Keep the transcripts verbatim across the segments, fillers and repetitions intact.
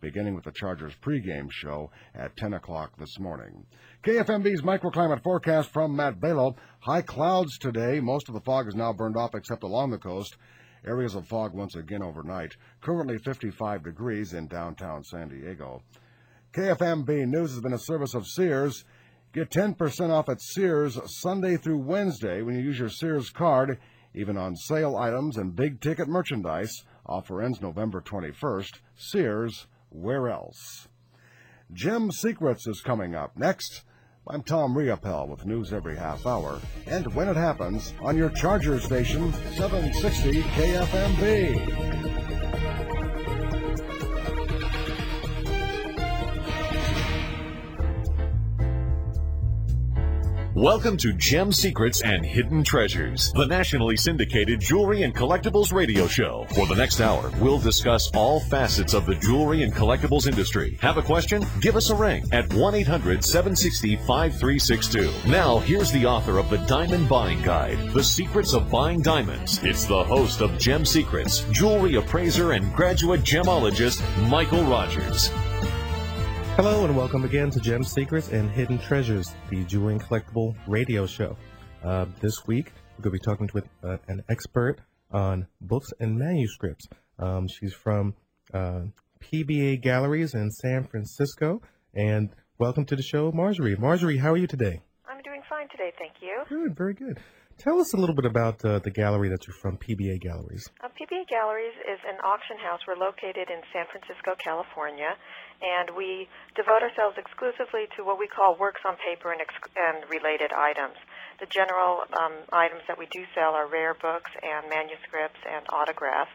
beginning with the Chargers pregame show at ten o'clock this morning. K F M B's microclimate forecast from Matt Baylo. High clouds today. Most of the fog is now burned off except along the coast. Areas of fog once again overnight. Currently fifty-five degrees in downtown San Diego. K F M B News has been a service of Sears. Get ten percent off at Sears Sunday through Wednesday when you use your Sears card, even on sale items and big-ticket merchandise. Offer ends November twenty-first. Sears, where else? Gem Secrets is coming up next. I'm Tom Ryopel with news every half hour and when it happens on your Charger station, seven sixty K F M B. Welcome to Gem Secrets and Hidden Treasures, the nationally syndicated jewelry and collectibles radio show. For the next hour, we'll discuss all facets of the jewelry and collectibles industry. Have a question? Give us a ring at one eight hundred seven six zero five three six two. Now, here's the author of The Diamond Buying Guide, The Secrets of Buying Diamonds. It's the host of Gem Secrets, jewelry appraiser and graduate gemologist, Michael Rogers. Hello and welcome again to Gem Secrets and Hidden Treasures, the jewelry and collectible radio show. Uh, this week, we're going to be talking with uh, an expert on books and manuscripts. Um, she's from uh, P B A Galleries in San Francisco. And welcome to the show, Marjorie. Marjorie, how are you today? I'm doing fine today, thank you. Good, very good. Tell us a little bit about uh, the gallery that you're from, P B A Galleries. Uh, P B A Galleries is an auction house. We're located in San Francisco, California, and we devote ourselves exclusively to what we call works on paper and, ex- and related items. The general um, items that we do sell are rare books and manuscripts and autographs,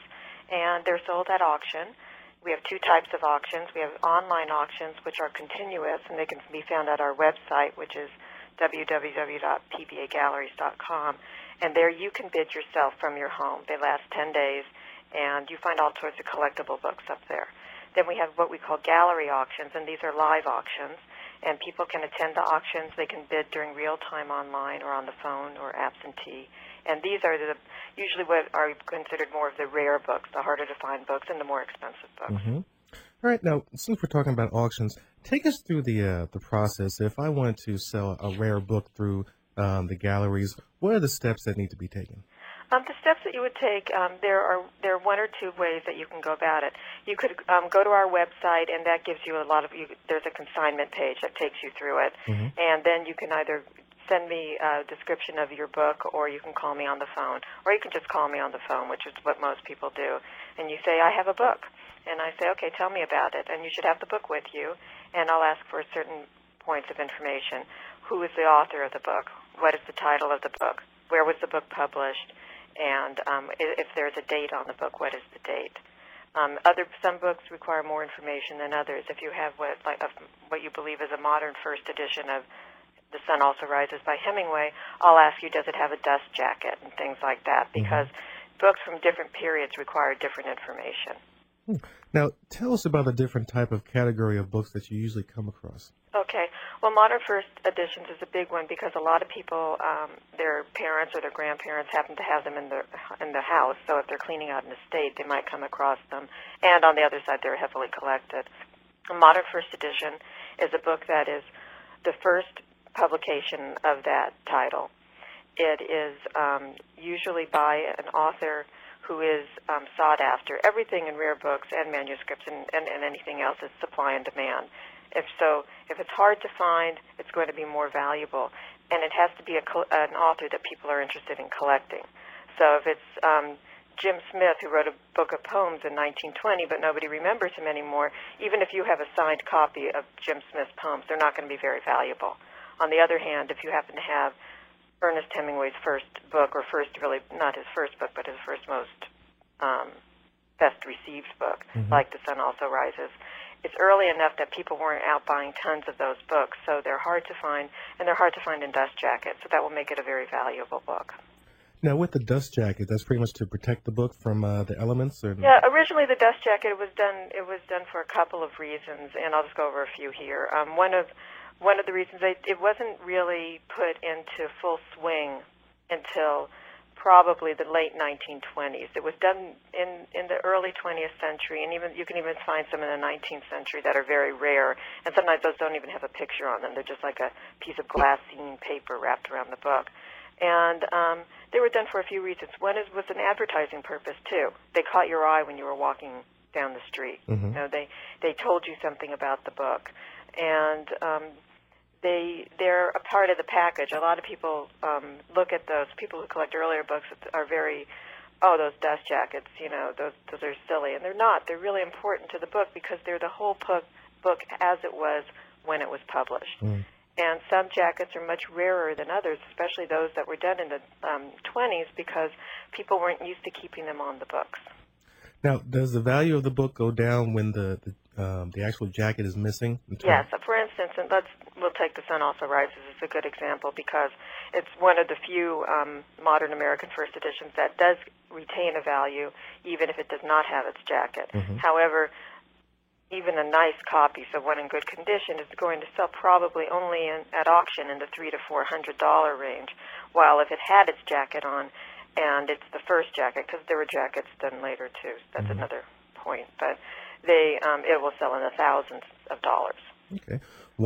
and they're sold at auction. We have two types of auctions. We have online auctions, which are continuous, and they can be found at our website, which is w w w dot p b a galleries dot com, and there you can bid yourself from your home. They last ten days, and you find all sorts of collectible books up there. Then we have what we call gallery auctions, and these are live auctions, and people can attend the auctions. They can bid during real time online or on the phone or absentee, and these are the usually what are considered more of the rare books, the harder to find books, and the more expensive books. Mm-hmm. All right, now, since we're talking about auctions, take us through the uh, the process. If I want to sell a rare book through um, the galleries, what are the steps that need to be taken? Um, the steps that you would take, um, there are there are one or two ways that you can go about it. You could um, go to our website, and that gives you a lot of you, there's a consignment page that takes you through it, mm-hmm. and then you can either send me a description of your book, or you can call me on the phone, or you can just call me on the phone, which is what most people do, and you say, I have a book. And I say, okay, tell me about it. And you should have the book with you. And I'll ask for certain points of information. Who is the author of the book? What is the title of the book? Where was the book published? And um, if there's a date on the book, what is the date? Um, other some books require more information than others. If you have what like a, what you believe is a modern first edition of The Sun Also Rises by Hemingway, I'll ask you, does it have a dust jacket and things like that? Because mm-hmm. books from different periods require different information. Now, tell us about the different type of category of books that you usually come across. Okay. Well, modern first editions is a big one because a lot of people, um, their parents or their grandparents happen to have them in their in the house, so if they're cleaning out an estate, they might come across them. And on the other side, they're heavily collected. A modern first edition is a book that is the first publication of that title. It is um, usually by an author who is um, sought after. Everything in rare books and manuscripts and, and, and anything else is supply and demand. If so, if it's hard to find, it's going to be more valuable. And it has to be a, an author that people are interested in collecting. So if it's um, Jim Smith, who wrote a book of poems in nineteen twenty, but nobody remembers him anymore, even if you have a signed copy of Jim Smith's poems, they're not going to be very valuable. On the other hand, if you happen to have Ernest Hemingway's first book, or first really, not his first book, but his first most um, best received book, mm-hmm. like The Sun Also Rises. It's early enough that people weren't out buying tons of those books, so they're hard to find, and they're hard to find in dust jackets, so that will make it a very valuable book. Now, with the dust jacket, that's pretty much to protect the book from uh, the elements? Or... Yeah, originally the dust jacket was done, it was done for a couple of reasons, and I'll just go over a few here. Um, one of... One of the reasons, I, it wasn't really put into full swing until probably the late nineteen twenties. It was done in, in the early twentieth century, and even you can even find some in the nineteenth century that are very rare, and sometimes those don't even have a picture on them. They're just like a piece of glassine paper wrapped around the book. And um, they were done for a few reasons. One is was an advertising purpose, too. They caught your eye when you were walking down the street. Mm-hmm. You know, they, they told you something about the book. And... Um, They, they're a part of the package. A lot of people um, look at those. People who collect earlier books are very, oh, those dust jackets, you know, those, those are silly. And they're not. They're really important to the book because they're the whole book, book as it was when it was published. Mm. And some jackets are much rarer than others, especially those that were done in the um, twenties because people weren't used to keeping them on the books. Now, does the value of the book go down when the, the Um, the actual jacket is missing? Yes. For instance, and let's we'll take The Sun Also Rises as a good example because it's one of the few um, modern American first editions that does retain a value even if it does not have its jacket. Mm-hmm. However, even a nice copy, so one in good condition, is going to sell probably only in, at auction in the three to four hundred dollar range. While if it had its jacket on, and it's the first jacket, because there were jackets done later too. That's mm-hmm. another point, but. They, um, it will sell in the thousands of dollars. Okay.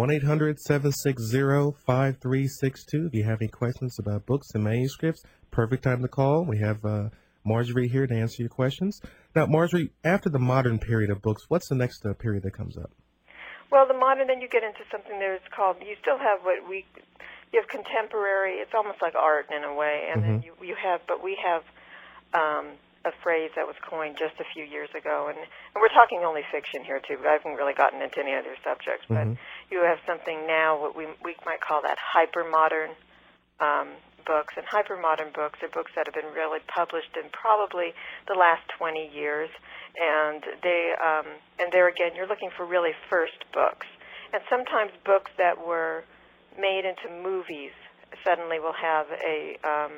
one eight hundred seven six zero five three six two. If you have any questions about books and manuscripts, perfect time to call. We have uh, Marjorie here to answer your questions. Now, Marjorie, after the modern period of books, what's the next uh, period that comes up? Well, the modern, then you get into something that is called, you still have what we, you have contemporary, it's almost like art in a way, and mm-hmm. then you, you have, but we have, um, a phrase that was coined just a few years ago, and, and we're talking only fiction here too, but I haven't really gotten into any other subjects, but mm-hmm. you have something now, what we, we might call that hypermodern um, books, and hypermodern books are books that have been really published in probably the last twenty years, and they um, and there again, you're looking for really first books, and sometimes books that were made into movies suddenly will have a um,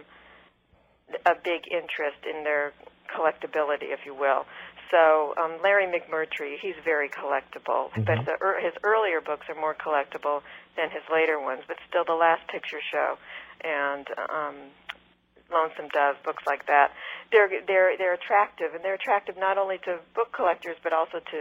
a big interest in their collectability, if you will. So um, Larry McMurtry, he's very collectible, mm-hmm. but the, er, his earlier books are more collectible than his later ones, but still The Last Picture Show and um, Lonesome Dove, books like that, they're, they're, they're attractive, and they're attractive not only to book collectors but also to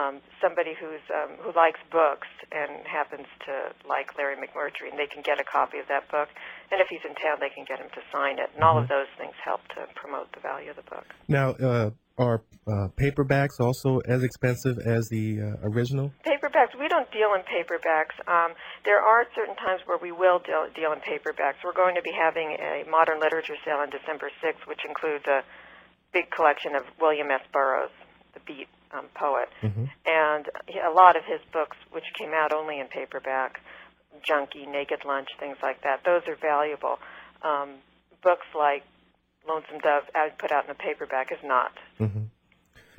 um, somebody who's um, who likes books and happens to like Larry McMurtry, and they can get a copy of that book. And if he's in town, they can get him to sign it. And mm-hmm. all of those things help to promote the value of the book. Now, uh, are uh, paperbacks also as expensive as the uh, original? Paperbacks, we don't deal in paperbacks. Um, there are certain times where we will deal, deal in paperbacks. We're going to be having a modern literature sale on December sixth, which includes a big collection of William S. Burroughs, the Beat um, poet. Mm-hmm. And a lot of his books, which came out only in paperback, Junky, Naked Lunch, things like that. Those are valuable. Um, books like Lonesome Dove, I put out in a paperback, is not. Mm-hmm.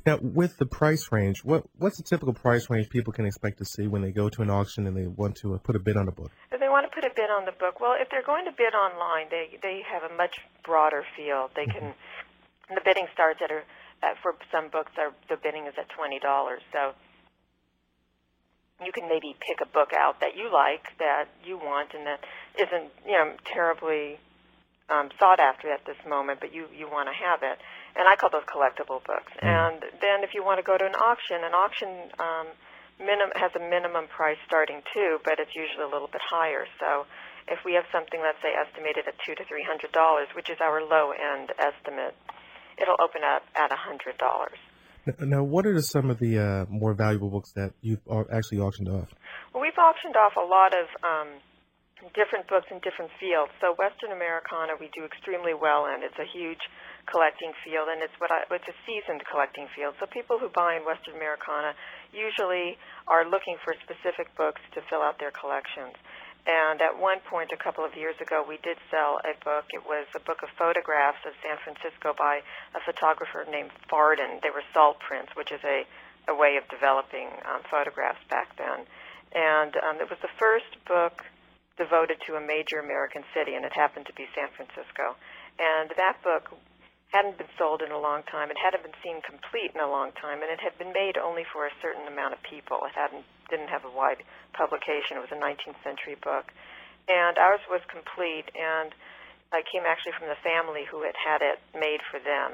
Now, with the price range, what what's the typical price range people can expect to see when they go to an auction and they want to uh, put a bid on a book? If they want to put a bid on the book, well, if they're going to bid online, they they have a much broader field. They can. Mm-hmm. The bidding starts at, a, at for some books, are, the bidding is at twenty dollars. So. You can maybe pick a book out that you like, that you want, and that isn't, you know, terribly um, sought after at this moment, but you, you want to have it. And I call those collectible books. Mm-hmm. And then if you want to go to an auction, an auction um, minim- has a minimum price starting too, but it's usually a little bit higher. So if we have something, let's say, estimated at two hundred dollars to three hundred dollars, which is our low-end estimate, it'll open up at one hundred dollars. Now, what are some of the uh, more valuable books that you've actually auctioned off? Well, we've auctioned off a lot of um, different books in different fields. So Western Americana we do extremely well in. It's a huge collecting field, and it's what I, it's a seasoned collecting field. So people who buy in Western Americana usually are looking for specific books to fill out their collections. And at one point a couple of years ago, we did sell a book. It was a book of photographs of San Francisco by a photographer named Farden. They were salt prints, which is a, a way of developing um, photographs back then. And um, it was the first book devoted to a major American city, and it happened to be San Francisco. And that book hadn't been sold in a long time. It hadn't been seen complete in a long time, and it had been made only for a certain amount of people. It hadn't didn't have a wide publication. It was a nineteenth century book, and ours was complete. And uh, came actually from the family who had had it made for them.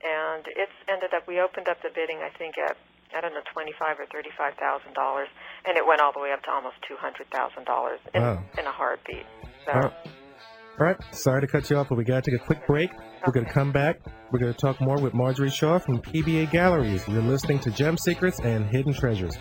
And it's ended up, we opened up the bidding, I think, at, I don't know, twenty-five thousand dollars or thirty-five thousand dollars, and it went all the way up to almost two hundred thousand dollars in, wow. in a heartbeat. So. All right. All right. Sorry to cut you off, but we got to take a quick break. Okay. We're going to come back. We're going to talk more with Marjorie Shaw from P B A Galleries. You're listening to Gem Secrets and Hidden Treasures.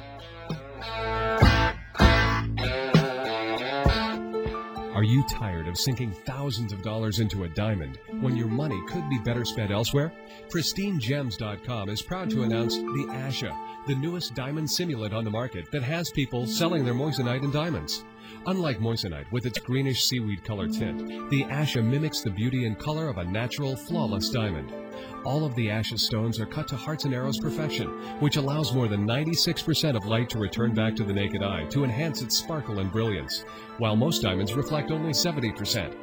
Are you tired of sinking thousands of dollars into a diamond when your money could be better spent elsewhere? Pristine Gems dot com is proud to announce the Asha, the newest diamond simulant on the market that has people selling their moissanite and diamonds. Unlike moissanite with its greenish seaweed color tint, the Asha mimics the beauty and color of a natural, flawless diamond. All of the Asha stones are cut to hearts and arrows perfection, which allows more than ninety-six percent of light to return back to the naked eye to enhance its sparkle and brilliance, while most diamonds reflect only seventy percent.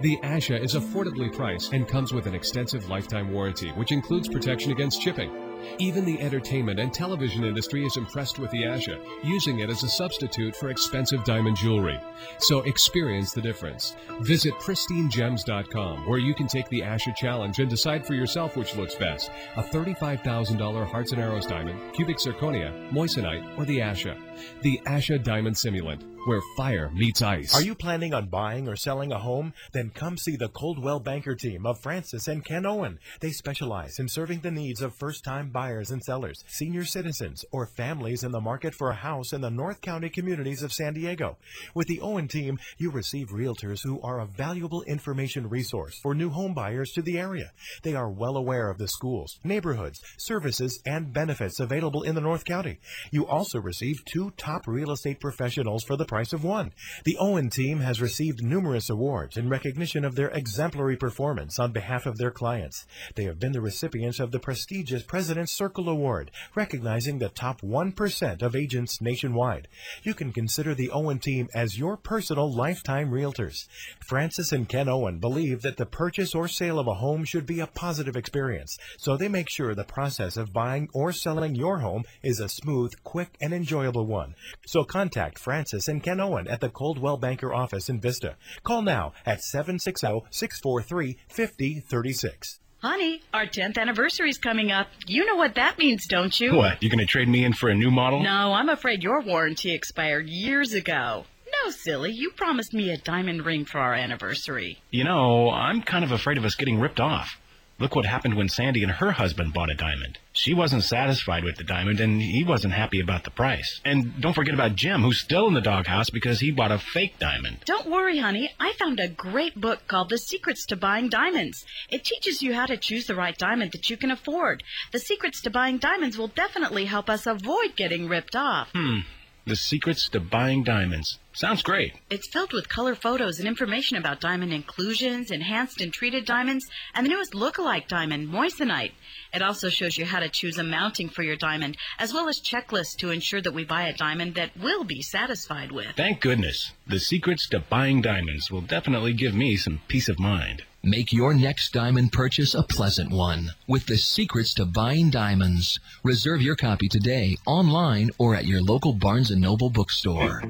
The Asha is affordably priced and comes with an extensive lifetime warranty, which includes protection against chipping. Even the entertainment and television industry is impressed with the Asha, using it as a substitute for expensive diamond jewelry. So experience the difference. Visit Pristine Gems dot com, where you can take the Asha challenge and decide for yourself which looks best, a thirty-five thousand dollars Hearts and Arrows diamond, cubic zirconia, moissanite, or the Asha. The Asha Diamond Simulant, where fire meets ice. Are you planning on buying or selling a home? Then come see the Coldwell Banker team of Francis and Ken Owen. They specialize in serving the needs of first-time buyers and sellers, senior citizens, or families in the market for a house in the North County communities of San Diego. With the Owen team, you receive realtors who are a valuable information resource for new home buyers to the area. They are well aware of the schools, neighborhoods, services, and benefits available in the North County. You also receive two top real estate professionals for the price of one. The Owen team has received numerous awards in recognition of their exemplary performance on behalf of their clients. They have been the recipients of the prestigious President's Circle Award, recognizing the top one percent of agents nationwide. You can consider the Owen team as your personal lifetime realtors. Francis and Ken Owen believe that the purchase or sale of a home should be a positive experience, so they make sure the process of buying or selling your home is a smooth, quick, and enjoyable one. So contact Francis and Ken Owen at the Coldwell Banker office in Vista. Call now at seven six zero, six four three, five zero three six. Honey, our tenth anniversary's coming up. You know what that means, don't you? What, you gonna trade me in for a new model? No, I'm afraid your warranty expired years ago. No, silly, you promised me a diamond ring for our anniversary. You know, I'm kind of afraid of us getting ripped off. Look what happened when Sandy and her husband bought a diamond. She wasn't satisfied with the diamond, and he wasn't happy about the price. And don't forget about Jim, who's still in the doghouse because he bought a fake diamond. Don't worry, honey. I found a great book called The Secrets to Buying Diamonds. It teaches you how to choose the right diamond that you can afford. The Secrets to Buying Diamonds will definitely help us avoid getting ripped off. Hmm. The Secrets to Buying Diamonds. Sounds great. It's filled with color photos and information about diamond inclusions, enhanced and treated diamonds, and the newest look-alike diamond, moissanite. It also shows you how to choose a mounting for your diamond, as well as checklists to ensure that we buy a diamond that we'll be satisfied with. Thank goodness. The Secrets to Buying Diamonds will definitely give me some peace of mind. Make your next diamond purchase a pleasant one with The Secrets to Buying Diamonds. Reserve your copy today, online, or at your local Barnes and Noble bookstore.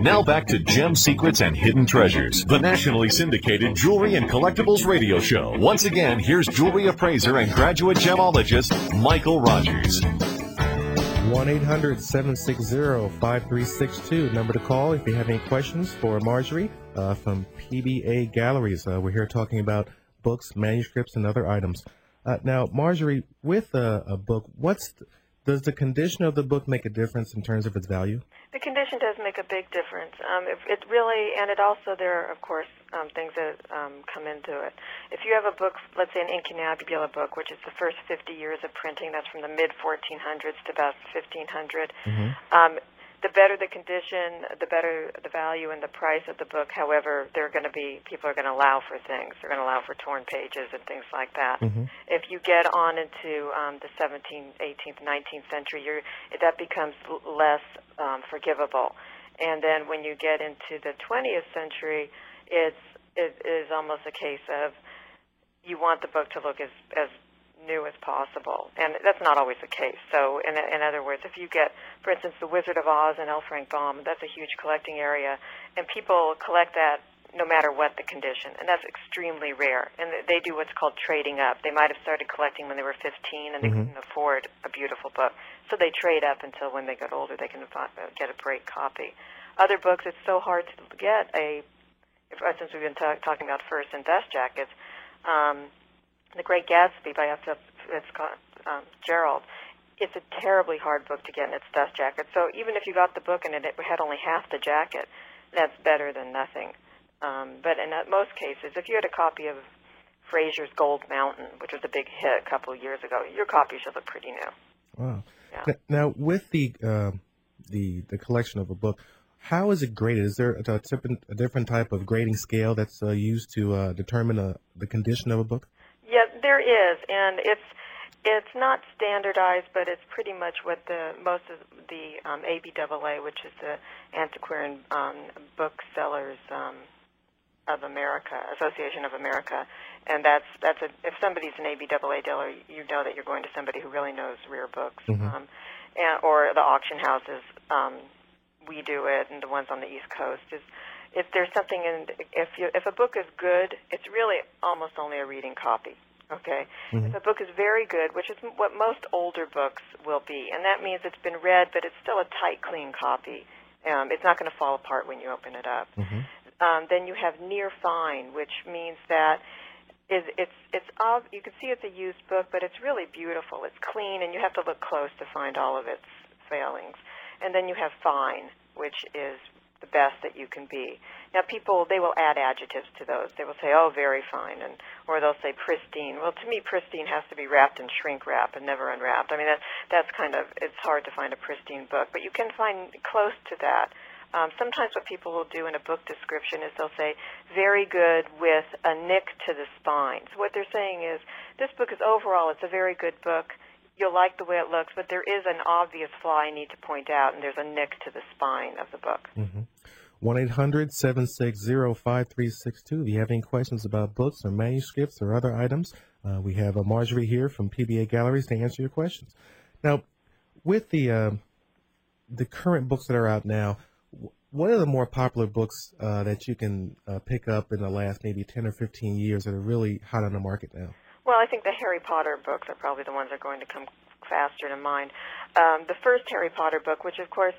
Now back to Gem Secrets and Hidden Treasures, the nationally syndicated jewelry and collectibles radio show. Once again, here's jewelry appraiser and graduate gemologist, Michael Rogers. one eight hundred, seven six zero, five three six two, number to call if you have any questions for Marjorie uh, from P B A Galleries. Uh, we're here talking about books, manuscripts, and other items. Uh, now, Marjorie, with a, a book, what's th- does the condition of the book make a difference in terms of its value? The condition does make a big difference. Um, it, it really, and it also, there are, of course, um, things that um, come into it. If you have a book, let's say an incunabula book, which is the first fifty years of printing, that's from the mid fourteen hundreds to about fifteen hundred, mm-hmm. um, the better the condition, the better the value and the price of the book. However, there are going to be, people are going to allow for things. They're going to allow for torn pages and things like that. Mm-hmm. If you get on into um, the seventeenth, eighteenth, nineteenth century, you're, that becomes less Um, forgivable. And then when you get into the twentieth century, it's, it is almost a case of you want the book to look as, as new as possible. And that's not always the case. So in, in other words, if you get, for instance, The Wizard of Oz and L. Frank Baum, that's a huge collecting area. And people collect that no matter what the condition, and that's extremely rare. And they do what's called trading up. They might have started collecting when they were fifteen, and they mm-hmm. couldn't afford a beautiful book. So they trade up until when they get older they can get a great copy. Other books, it's so hard to get a, since we've been talk, talking about furs and dust jackets, um, The Great Gatsby by F. Fitzgerald. It's a terribly hard book to get in its dust jacket. So even if you got the book and it had only half the jacket, that's better than nothing. Um, but in most cases, if you had a copy of Fraser's Gold Mountain, which was a big hit a couple of years ago, your copy should look pretty new. Wow. Yeah. Now, with the, uh, the the collection of a book, how is it graded? Is there a, a different type of grading scale that's uh, used to uh, determine uh, the condition of a book? Yeah, there is, and it's it's not standardized, but it's pretty much what the most of the um, A B A A, which is the Antiquarian um, Booksellers um, of America, Association of America, and that's that's a, if somebody's an A B A A dealer, you know that you're going to somebody who really knows rare books, mm-hmm. um, and, or the auction houses. Um, we do it, and the ones on the East Coast is if there's something in if you if a book is good, it's really almost only a reading copy. Okay, mm-hmm. If a book is very good, which is what most older books will be, and that means it's been read, but it's still a tight, clean copy. Um, it's not going to fall apart when you open it up. Mm-hmm. Um, then you have near fine, which means that is it's it's ob- you can see it's a used book, but it's really beautiful. It's clean, and you have to look close to find all of its failings. And then you have fine, which is the best that you can be. Now, people, they will add adjectives to those. They will say, oh, very fine, and or they'll say pristine. Well, to me, pristine has to be wrapped in shrink wrap and never unwrapped. I mean, that, that's kind of, it's hard to find a pristine book, but you can find close to that. Um, sometimes what people will do in a book description is they'll say, very good with a nick to the spine. So what they're saying is, this book is overall, it's a very good book. You'll like the way it looks, but there is an obvious flaw I need to point out, and there's a nick to the spine of the book. Mm-hmm. one eight hundred seven six zero five three six two. If you have any questions about books or manuscripts or other items, uh, we have uh, Marjorie here from P B A Galleries to answer your questions. Now, with the uh, the current books that are out now, what are the more popular books uh, that you can uh, pick up in the last maybe ten or fifteen years that are really hot on the market now? Well, I think the Harry Potter books are probably the ones that are going to come faster to mind. Um, the first Harry Potter book, which of course,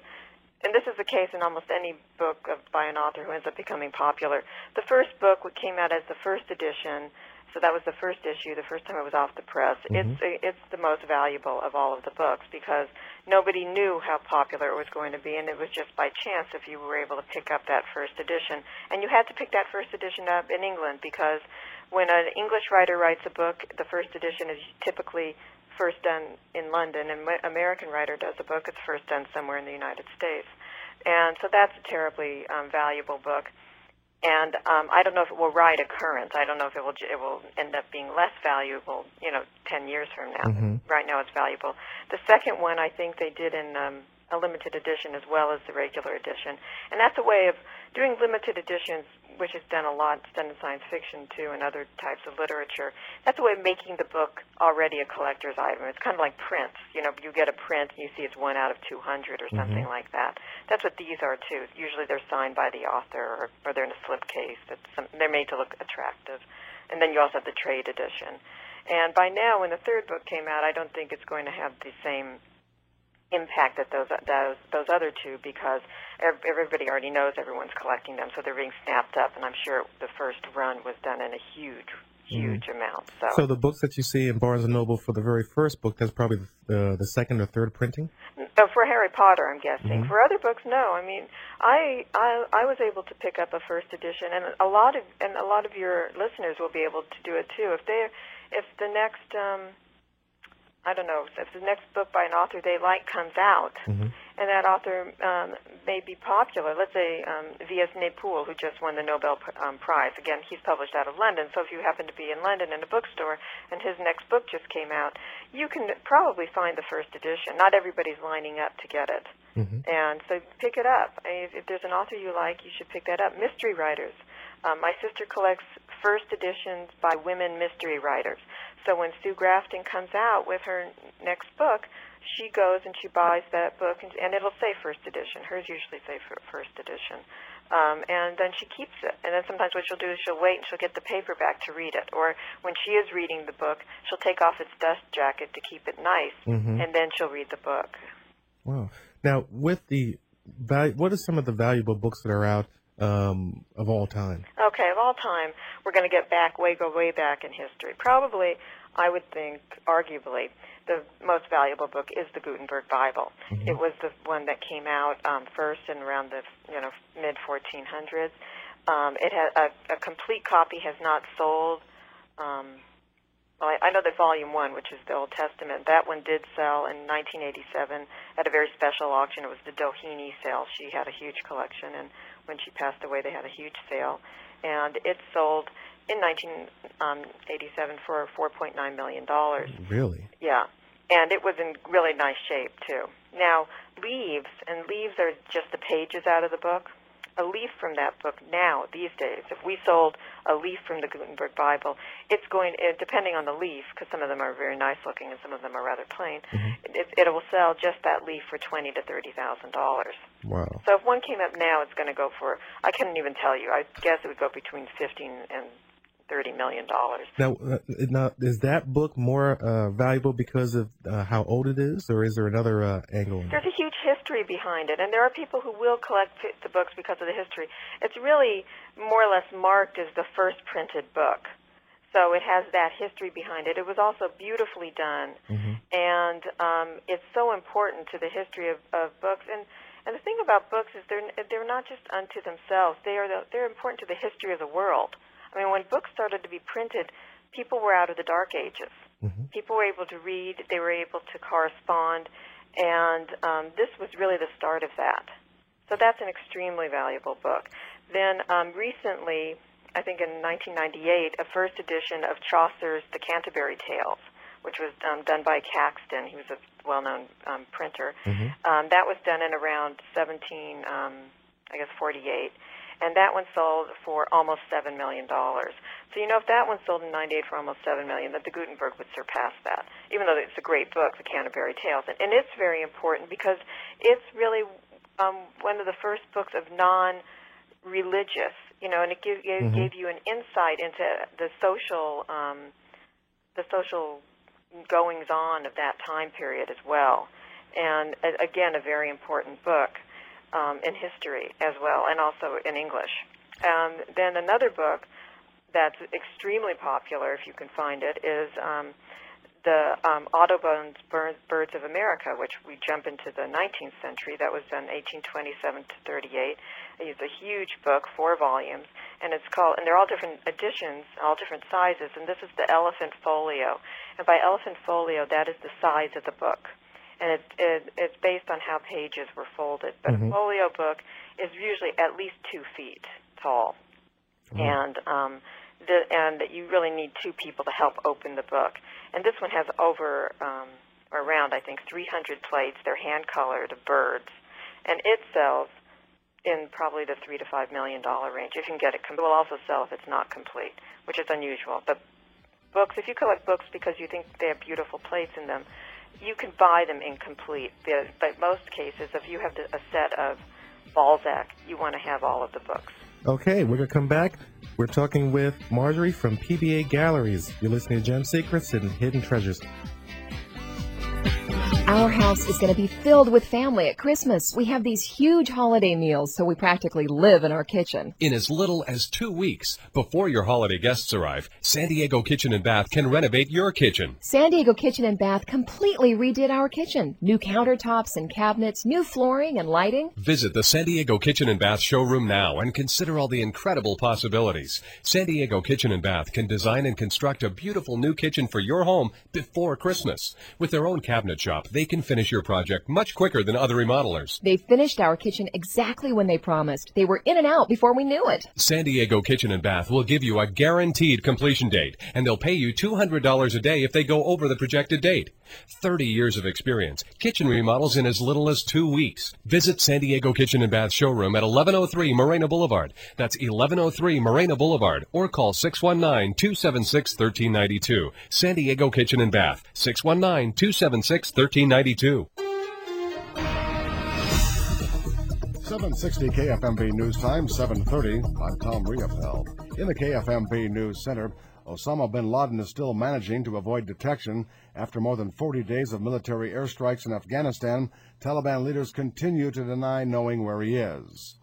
and this is the case in almost any book of, by an author who ends up becoming popular, the first book which came out as the first edition, so that was the first issue, the first time it was off the press, mm-hmm. it's, it's the most valuable of all of the books because nobody knew how popular it was going to be, and it was just by chance if you were able to pick up that first edition. And you had to pick that first edition up in England because when an English writer writes a book, the first edition is typically first done in London, and an American writer does a book, it's first done somewhere in the United States. And so that's a terribly um, valuable book. And um, I don't know if it will ride a current. I don't know if it will it will end up being less valuable, you know, ten years from now. Mm-hmm. Right now it's valuable. The second one I think they did in um, a limited edition as well as the regular edition. And that's a way of doing limited editions, which is done a lot, it's done in science fiction, too, and other types of literature. That's a way of making the book already a collector's item. It's kind of like prints. You know, you get a print, and you see it's one out of two hundred or something mm-hmm. like that. That's what these are, too. Usually they're signed by the author, or, or they're in a slipcase. They're made to look attractive. And then you also have the trade edition. And by now, when the third book came out, I don't think it's going to have the same impact at those those those other two because everybody already knows everyone's collecting them, so they're being snapped up, and I'm sure the first run was done in a huge, huge mm-hmm. amount. So. so the books that you see in Barnes and Noble for the very first book, that's probably the, the second or third printing? Oh, for Harry Potter, I'm guessing. Mm-hmm. For other books, no. I mean, I, I I was able to pick up a first edition, and a lot of and a lot of your listeners will be able to do it too if they if the next. Um, I don't know, if the next book by an author they like comes out, mm-hmm. and that author um, may be popular. Let's say um, V S Naipaul, who just won the Nobel um, Prize. Again, he's published out of London, so if you happen to be in London in a bookstore and his next book just came out, you can probably find the first edition. Not everybody's lining up to get it. Mm-hmm. And so pick it up. If, if there's an author you like, you should pick that up. Mystery writers. Um, my sister collects first editions by women mystery writers. So when Sue Grafton comes out with her next book, she goes and she buys that book, and, and it'll say first edition. Hers usually say first edition. Um, and then she keeps it. And then sometimes what she'll do is she'll wait and she'll get the paperback to read it. Or when she is reading the book, she'll take off its dust jacket to keep it nice, mm-hmm. and then she'll read the book. Wow. Now, with the value, what are some of the valuable books that are out um, of all time? Okay, of all time, we're going to get back, way, go way back in history. Probably, I would think, arguably, the most valuable book is the Gutenberg Bible. Mm-hmm. It was the one that came out um, first in around the you know mid fourteen hundreds. Um, it has a, a complete copy has not sold. Um, well, I, I know that Volume One, which is the Old Testament, that one did sell in nineteen eighty-seven at a very special auction. It was the Doheny sale. She had a huge collection, and when she passed away, they had a huge sale, and it sold in nineteen eighty-seven for four point nine million dollars. Really? Yeah. And it was in really nice shape, too. Now, leaves, and leaves are just the pages out of the book. A leaf from that book now, these days, if we sold a leaf from the Gutenberg Bible, it's going, depending on the leaf, because some of them are very nice looking and some of them are rather plain, mm-hmm. it, it will sell just that leaf for twenty thousand to thirty thousand dollars. Wow. So if one came up now, it's going to go for, I couldn't even tell you, I guess it would go between fifteen and thirty million dollars. Now, uh, now, is that book more uh, valuable because of uh, how old it is, or is there another uh, angle? There's a huge history behind it, and there are people who will collect the books because of the history. It's really more or less marked as the first printed book, so it has that history behind it. It was also beautifully done, mm-hmm. and um, it's so important to the history of, of books. And And the thing about books is they're they're not just unto themselves. They are the, they're important to the history of the world. I mean, when books started to be printed, people were out of the dark ages. Mm-hmm. People were able to read. They were able to correspond. And um, this was really the start of that. So that's an extremely valuable book. Then um, recently, I think in nineteen ninety-eight, a first edition of Chaucer's The Canterbury Tales, which was um, done by Caxton. He was a well-known um, printer. Mm-hmm. Um, that was done in around seventeen, um, I guess, forty-eight. And that one sold for almost seven million dollars. So you know if that one sold in ninety-eight for almost seven million dollars, that the Gutenberg would surpass that, even though it's a great book, The Canterbury Tales. And, and it's very important because it's really um, one of the first books of non-religious, you know, and it gave, it mm-hmm. gave you an insight into the social um, the social goings-on of that time period as well. And, again, a very important book. Um, in history as well, and also in English. Um, then another book that's extremely popular, if you can find it, is um, the um, Audubon's Birds of America, which we jump into the nineteenth century. That was done eighteen twenty-seven to thirty-eight. It's a huge book, four volumes, and it's called. And they're all different editions, all different sizes. And this is the Elephant Folio, and by Elephant Folio, that is the size of the book. And it, it, it's based on how pages were folded. But mm-hmm. a folio book is usually at least two feet tall. Mm-hmm. And um, the, and you really need two people to help open the book. And this one has over, um, around, I think, three hundred plates. They're hand-colored of birds. And it sells in probably the three to five million dollars range. You can get it. It will also sell if it's not complete, which is unusual. But books, if you collect books because you think they have beautiful plates in them, you can buy them incomplete, but most cases, if you have a set of Balzac, you want to have all of the books. Okay, we're going to come back. We're talking with Marjorie from P B A Galleries. You're listening to Gem Secrets and Hidden Treasures. Our house is going to be filled with family at Christmas. We have these huge holiday meals, so we practically live in our kitchen. In as little as two weeks before your holiday guests arrive, San Diego Kitchen and Bath can renovate your kitchen. San Diego Kitchen and Bath completely redid our kitchen. New countertops and cabinets, new flooring and lighting. Visit the San Diego Kitchen and Bath showroom now and consider all the incredible possibilities. San Diego Kitchen and Bath can design and construct a beautiful new kitchen for your home before Christmas. With their own cabinet shop, they They can finish your project much quicker than other remodelers. They finished our kitchen exactly when they promised. They were in and out before we knew it. San Diego Kitchen and Bath will give you a guaranteed completion date, and they'll pay you two hundred dollars a day if they go over the projected date. thirty years of experience. Kitchen remodels in as little as two weeks. Visit San Diego Kitchen and Bath showroom at eleven oh three Morena Boulevard. That's eleven oh three Morena Boulevard, or call six one nine, two seven six, one three nine two. San Diego Kitchen and Bath, six one nine, two seven six, one three nine two. nineteen ninety-two. seven sixty K F M B News Time, seven thirty. I'm Tom Ryopel. In the K F M B News Center, Osama bin Laden is still managing to avoid detection. After more than forty days of military airstrikes in Afghanistan, Taliban leaders continue to deny knowing where he is.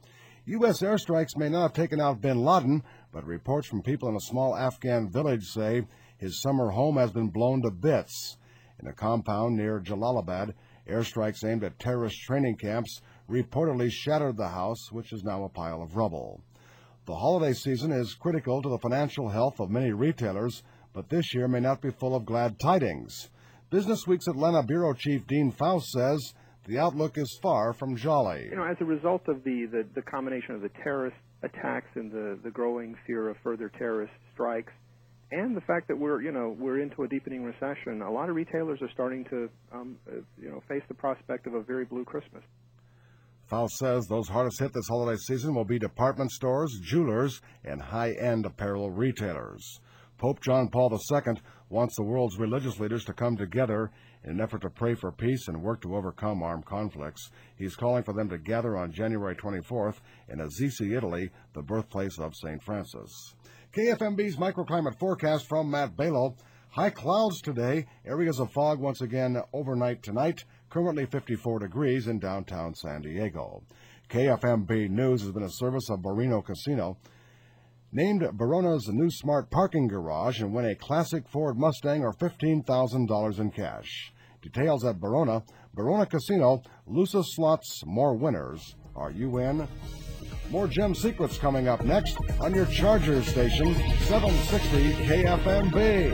U S airstrikes may not have taken out bin Laden, but reports from people in a small Afghan village say his summer home has been blown to bits. In a compound near Jalalabad, airstrikes aimed at terrorist training camps reportedly shattered the house, which is now a pile of rubble. The holiday season is critical to the financial health of many retailers, but this year may not be full of glad tidings. Business Week's Atlanta Bureau Chief Dean Faust says the outlook is far from jolly. You know, as a result of the, the, the combination of the terrorist attacks and the, the growing fear of further terrorist strikes, and the fact that we're, you know, we're into a deepening recession, a lot of retailers are starting to, um, you know, face the prospect of a very blue Christmas. Faust says those hardest hit this holiday season will be department stores, jewelers, and high-end apparel retailers. Pope John Paul the Second wants the world's religious leaders to come together in an effort to pray for peace and work to overcome armed conflicts. He's calling for them to gather on January twenty-fourth in Assisi, Italy, the birthplace of Saint Francis. K F M B's microclimate forecast from Matt Baylo. High clouds today, areas of fog once again overnight tonight, currently fifty-four degrees in downtown San Diego. K F M B News has been a service of Barino Casino. Named Barona's new smart parking garage, and win a classic Ford Mustang or fifteen thousand dollars in cash. Details at Barona. Barona Casino, loosest slots, more winners. Are you in? More Gem Secrets coming up next on your Charger station, seven sixty K F M B.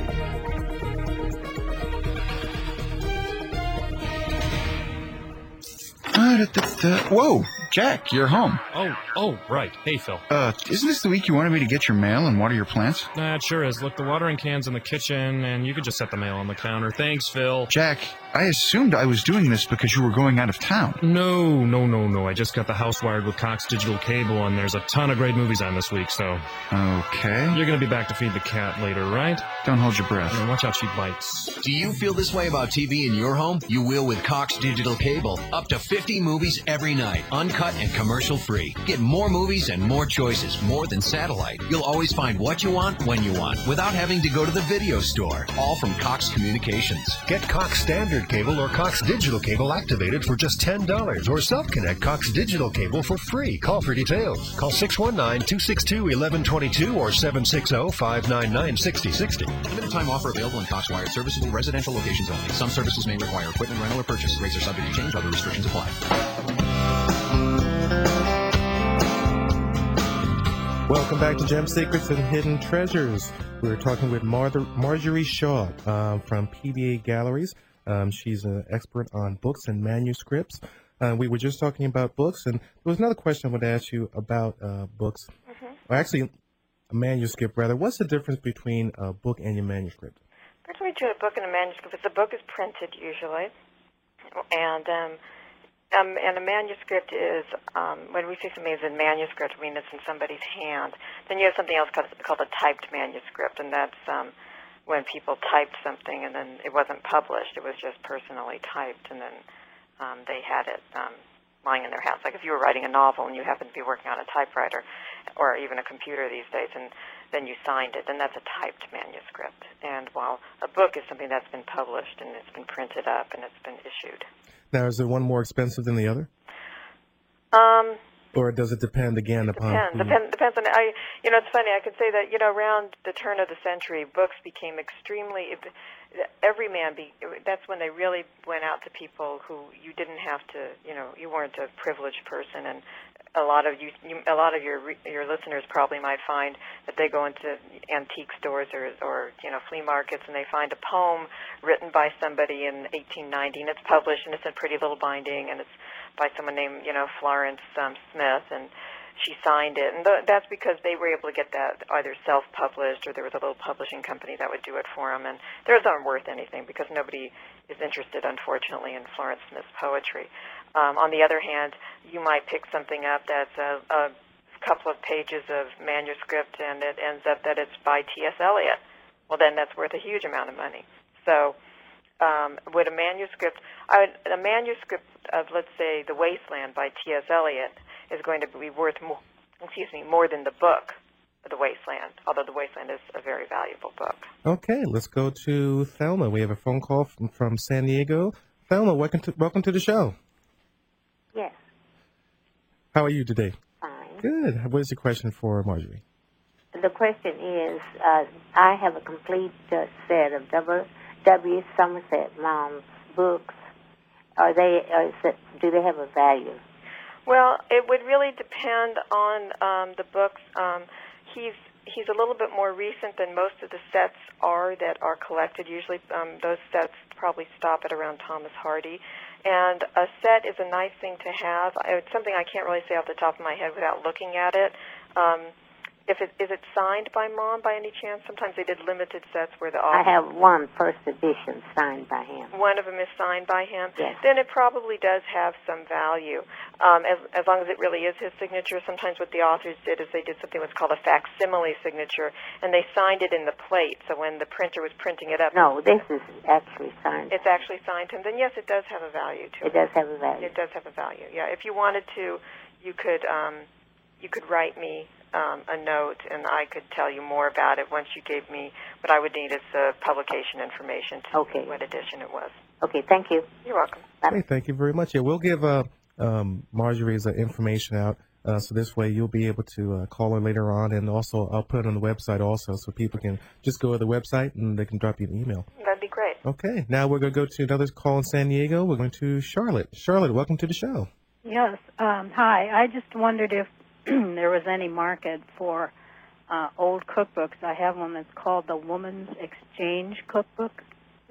Whoa, Jack, you're home. Oh, oh, right. Hey, Phil. Uh, isn't this the week you wanted me to get your mail and water your plants? Nah, it sure is. Look, the watering can's in the kitchen, and you could just set the mail on the counter. Thanks, Phil. Jack, I assumed I was doing this because you were going out of town. No, no, no, no. I just got the house wired with Cox Digital Cable, and there's a ton of great movies on this week, so... Okay. You're going to be back to feed the cat later, right? Don't hold your breath. And watch out, she bites. Do you feel this way about T V in your home? You will with Cox Digital Cable. Up to fifty movies every night, uncut and commercial-free. Get more movies and more choices, more than satellite. You'll always find what you want, when you want, without having to go to the video store. All from Cox Communications. Get Cox Standard Cable or Cox Digital Cable activated for just ten dollars, or self-connect Cox Digital Cable for free. Call for details. Call six one nine, two six two, one one two two or seven six zero, five nine nine, six zero six zero. Limited time offer available in Cox Wired. Serviceable residential locations only. Some services may require equipment rental or purchase. Rates are subject to change. Other restrictions apply. Welcome back to Gem Secrets and Hidden Treasures. We're talking with Mar- Marjorie Shaw um, from P B A Galleries. Um, she's an expert on books and manuscripts. Uh, we were just talking about books, and there was another question I wanted to ask you about uh, books. Mm-hmm. Or actually, a manuscript, rather. What's the difference between a book and your manuscript? There's really between a book and a manuscript. The book is printed, usually, and... Um, Um, and a manuscript is, um, when we say something is in manuscript, we mean it's in somebody's hand. Then you have something else called, called a typed manuscript, and that's um, when people typed something and then it wasn't published. It was just personally typed, and then um, they had it um, lying in their house. Like if you were writing a novel and you happened to be working on a typewriter or even a computer these days, and then you signed it, then that's a typed manuscript. And while a book is something that's been published and it's been printed up and it's been issued. Now, is there one more expensive than the other? Um, or does it depend again upon? Depends. Depend, depends on. I. You know, it's funny. I could say that. You know, around the turn of the century, books became extremely. Every man. Be, that's when they really went out to people who you didn't have to. You know, you weren't a privileged person, and a lot of you. you a lot of your your listeners probably might find that they go into antique stores or or you know flea markets, and they find a poem written by somebody in eighteen ninety, and it's published, and it's in a pretty little binding, and it's by someone named, you know, Florence um, Smith, and she signed it. And th- that's because they were able to get that either self-published or there was a little publishing company that would do it for them. And those aren't worth anything because nobody is interested, unfortunately, in Florence Smith's poetry. Um, on the other hand, you might pick something up that's a, a couple of pages of manuscript and it ends up that it's by T S Eliot. Well, then that's worth a huge amount of money. So... um, with a manuscript, I would, a manuscript of, let's say, The Wasteland by T S. Eliot is going to be worth more, excuse me, more than the book, The Wasteland, although The Wasteland is a very valuable book. Okay, let's go to Thelma. We have a phone call from, from San Diego. Thelma, welcome to, welcome to the show. Yes. How are you today? Fine. Good. What is the question for Marjorie? The question is, uh, I have a complete uh, set of W. W. Somerset Maugham's books. Are they? Are, is it, do they have a value? Well, it would really depend on um, the books. Um, He's he's a little bit more recent than most of the sets are that are collected. Usually um, those sets probably stop at around Thomas Hardy. And a set is a nice thing to have. It's something I can't really say off the top of my head without looking at it. Um, if it is it signed by Mom by any chance? Sometimes they did limited sets where the author... I have one first edition signed by him. One of them is signed by him? Yes. Then it probably does have some value, um, as, as long as it really is his signature. Sometimes what the authors did is they did something that's called a facsimile signature, and they signed it in the plate, so when the printer was printing it up... No, this is actually signed. It's actually signed to him. Then, yes, it does have a value to it. It does have a value. It does have a value, yeah. If you wanted to, you could, um, you could write me... Um, a note, and I could tell you more about it once you gave me what I would need as the uh, publication information to okay. what edition it was. Okay, thank you. You're welcome. Hey, thank you very much. Yeah, we'll give uh, um, Marjorie's uh, information out, uh, so this way you'll be able to uh, call her later on, and also I'll put it on the website also, so people can just go to the website and they can drop you an email. That'd be great. Okay, now we're going to go to another call in San Diego. We're going to Charlotte. Charlotte, welcome to the show. Yes, um, hi. I just wondered if there was any market for uh, old cookbooks. I have one that's called the Woman's Exchange Cookbook.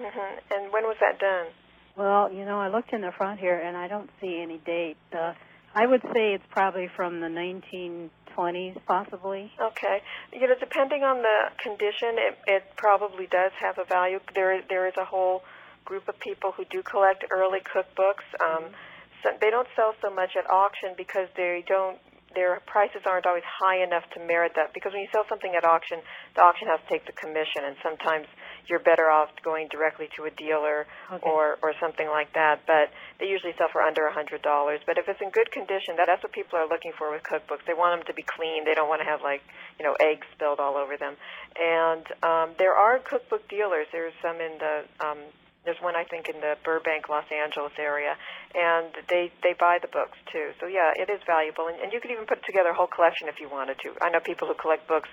Mm-hmm. And when was that done? Well, you know, I looked in the front here, and I don't see any date. Uh, I would say it's probably from the nineteen twenties, possibly. Okay. You know, depending on the condition, it, it probably does have a value. There, there is a whole group of people who do collect early cookbooks. Um, mm-hmm. So they don't sell so much at auction because they don't... their prices aren't always high enough to merit that, because when you sell something at auction, the auction house takes a commission, and sometimes you're better off going directly to a dealer okay. or, or something like that. But they usually sell for under one hundred dollars. But if it's in good condition, that, that's what people are looking for with cookbooks. They want them to be clean. They don't want to have, like, you know, eggs spilled all over them. And um, there are cookbook dealers. There's some in the um, There's one, I think, in the Burbank, Los Angeles area, and they, they buy the books, too. So, yeah, it is valuable, and, and you could even put together a whole collection if you wanted to. I know people who collect books,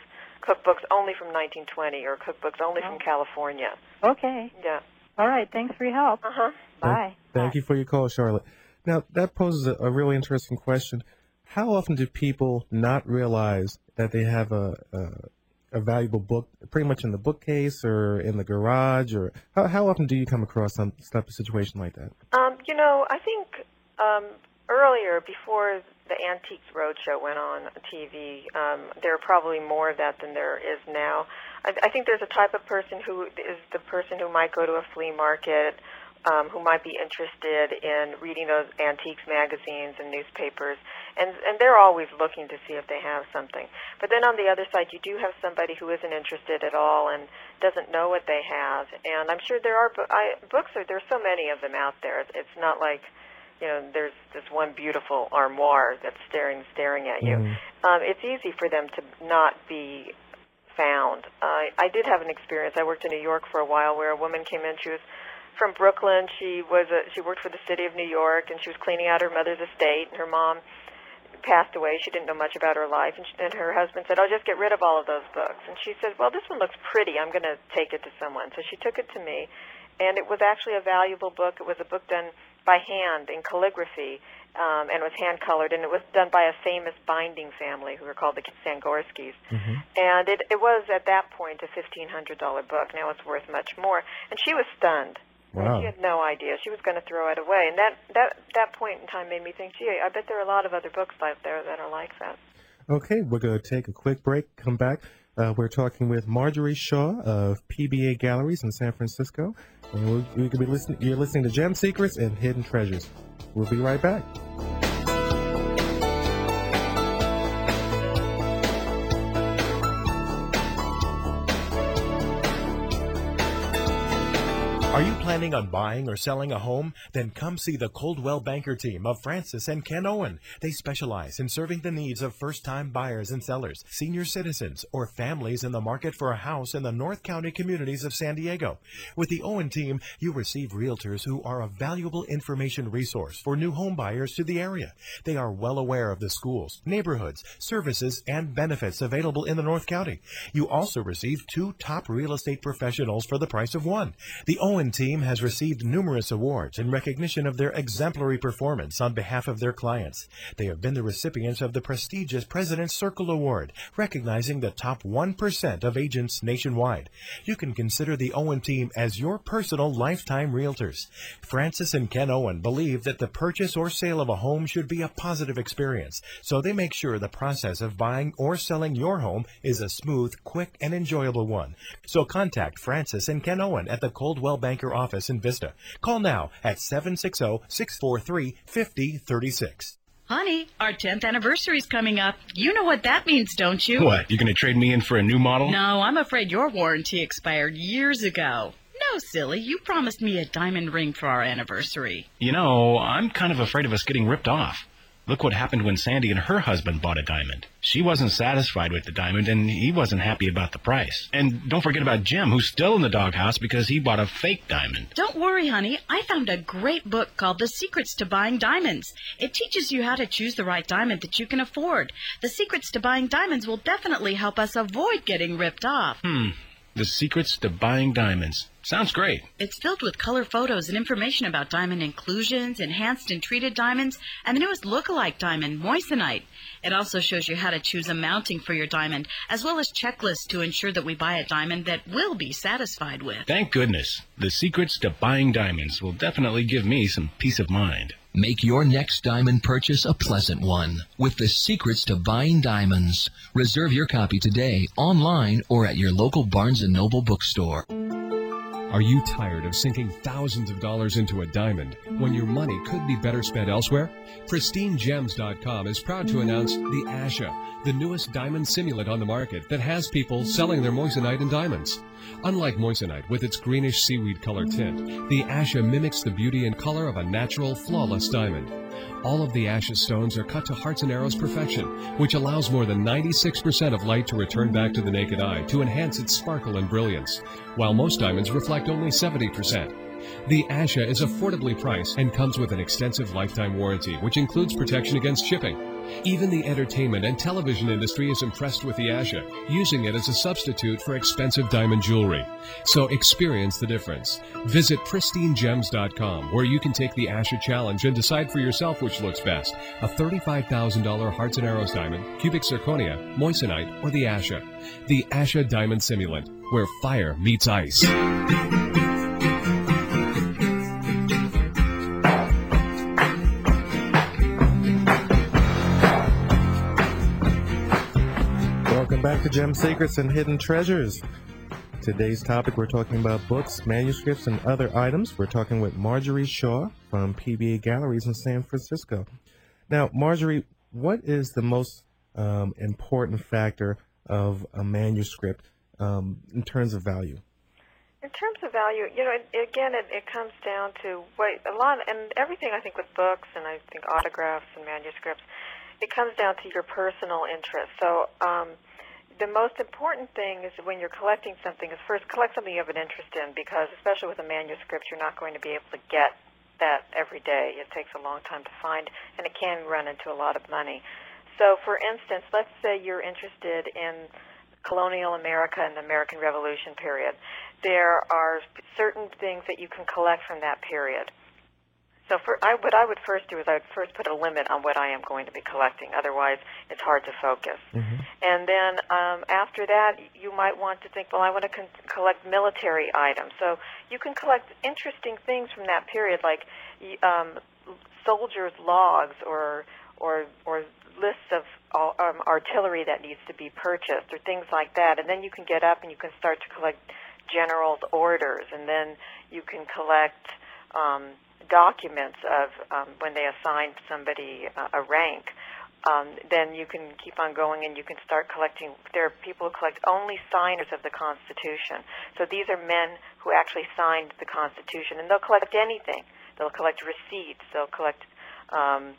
cookbooks only from nineteen twenty or cookbooks only oh. from California. Okay. Yeah. All right. Thanks for your help. Uh-huh. Bye. Thank Bye. you for your call, Charlotte. Now, that poses a, a really interesting question. How often do people not realize that they have a... a a valuable book, pretty much in the bookcase or in the garage, or how, how often do you come across some stuff, a situation like that? Um, you know, I think um, earlier, before the Antiques Roadshow went on T V, um, there are probably more of that than there is now. I, I think there's a type of person who is the person who might go to a flea market, Um, who might be interested in reading those antiques magazines and newspapers, and, and they're always looking to see if they have something. But then on the other side, you do have somebody who isn't interested at all and doesn't know what they have. And I'm sure there are I, books. Are, there's so many of them out there. It's not like, you know, there's this one beautiful armoire that's staring, staring at you. Mm-hmm. Um, it's easy for them to not be found. Uh, I did have an experience. I worked in New York for a while where a woman came in. She was from Brooklyn. She was a, she worked for the city of New York, and she was cleaning out her mother's estate, and her mom passed away. She didn't know much about her life, and, she, and her husband said, "Oh, just get rid of all of those books." And she said, "Well, this one looks pretty. I'm going to take it to someone." So she took it to me, and it was actually a valuable book. It was a book done by hand in calligraphy, um, and was hand-colored, and it was done by a famous binding family who were called the Sangorskis. Mm-hmm. And it, it was, at that point, a fifteen hundred dollars book. Now it's worth much more. And she was stunned. Wow. She had no idea. She was going to throw it away. And that, that, that point in time made me think, gee, I bet there are a lot of other books out there that are like that. Okay, we're going to take a quick break, come back. Uh, we're talking with Marjorie Shaw of P B A Galleries in San Francisco. And we'll, we could be listening, you're listening to Gem Secrets and Hidden Treasures. We'll be right back. Are you planning on buying or selling a home? Then come see the Coldwell Banker team of Francis and Ken Owen. They specialize in serving the needs of first-time buyers and sellers, senior citizens, or families in the market for a house in the North County communities of San Diego. With the Owen team, you receive realtors who are a valuable information resource for new home buyers to the area. They are well aware of the schools, neighborhoods, services, and benefits available in the North County. You also receive two top real estate professionals for the price of one. The Owen The Owen team has received numerous awards in recognition of their exemplary performance on behalf of their clients. They have been the recipients of the prestigious President's Circle Award, recognizing the top one percent of agents nationwide. You can consider the Owen team as your personal lifetime realtors. Francis and Ken Owen believe that the purchase or sale of a home should be a positive experience, so they make sure the process of buying or selling your home is a smooth, quick, and enjoyable one. So contact Francis and Ken Owen at the Coldwell Bank Banker office in Vista. Call now at seven six zero, six four three, five zero three six. Honey, our tenth anniversary's coming up. You know what that means, don't you? What, you going to trade me in for a new model? No, I'm afraid your warranty expired years ago. No, silly, you promised me a diamond ring for our anniversary. You know, I'm kind of afraid of us getting ripped off. Look what happened when Sandy and her husband bought a diamond. She wasn't satisfied with the diamond, and he wasn't happy about the price. And don't forget about Jim, who's still in the doghouse because he bought a fake diamond. Don't worry, honey. I found a great book called The Secrets to Buying Diamonds. It teaches you how to choose the right diamond that you can afford. The Secrets to Buying Diamonds will definitely help us avoid getting ripped off. Hmm. The Secrets to Buying Diamonds. Sounds great. It's filled with color photos and information about diamond inclusions, enhanced and treated diamonds, and the newest look-alike diamond, moissanite. It also shows you how to choose a mounting for your diamond, as well as checklists to ensure that we buy a diamond that we'll be satisfied with. Thank goodness. The Secrets to Buying Diamonds will definitely give me some peace of mind. Make your next diamond purchase a pleasant one with The Secrets to Buying Diamonds. Reserve your copy today, online, or at your local Barnes and Noble bookstore. Are you tired of sinking thousands of dollars into a diamond when your money could be better spent elsewhere? Pristine Gems dot com is proud to announce the Asha, the newest diamond simulant on the market that has people selling their moissanite and diamonds. Unlike moissanite with its greenish seaweed color tint, the Asha mimics the beauty and color of a natural, flawless diamond. All of the Asha stones are cut to hearts and arrows perfection, which allows more than ninety-six percent of light to return back to the naked eye to enhance its sparkle and brilliance, while most diamonds reflect only seventy percent. The Asha is affordably priced and comes with an extensive lifetime warranty, which includes protection against shipping. Even the entertainment and television industry is impressed with the Asha, using it as a substitute for expensive diamond jewelry. So experience the difference. Visit Pristine Gems dot com, where you can take the Asha challenge and decide for yourself which looks best, a thirty-five thousand dollars Hearts and Arrows diamond, cubic zirconia, moissanite, or the Asha. The Asha Diamond Simulant, where fire meets ice. Back to Gem Secrets and Hidden Treasures. Today's topic, we're talking about books, manuscripts, and other items. We're talking with Marjorie Shaw from P B A Galleries in San Francisco. Now, Marjorie, what is the most um, important factor of a manuscript um, in terms of value? In terms of value, you know, it, again, it, it comes down to what a lot, and everything I think with books, and I think autographs and manuscripts, it comes down to your personal interest. So, um, the most important thing is when you're collecting something is first collect something you have an interest in, because especially with a manuscript, you're not going to be able to get that every day. It takes a long time to find, and it can run into a lot of money. So, for instance, let's say you're interested in colonial America and the American Revolution period. There are certain things that you can collect from that period. So for, I, what I would first do is I would first put a limit on what I am going to be collecting. Otherwise, it's hard to focus. Mm-hmm. And then um, after that, you might want to think, well, I want to con- collect military items. So you can collect interesting things from that period, like um, soldiers' logs or or or lists of um, artillery that needs to be purchased or things like that. And then you can get up and you can start to collect generals' orders. And then you can collect Um, documents of um, when they assigned somebody uh, a rank, um, then you can keep on going and you can start collecting. There are people who collect only signers of the Constitution. So these are men who actually signed the Constitution, and they'll collect anything. They'll collect receipts. They'll collect um,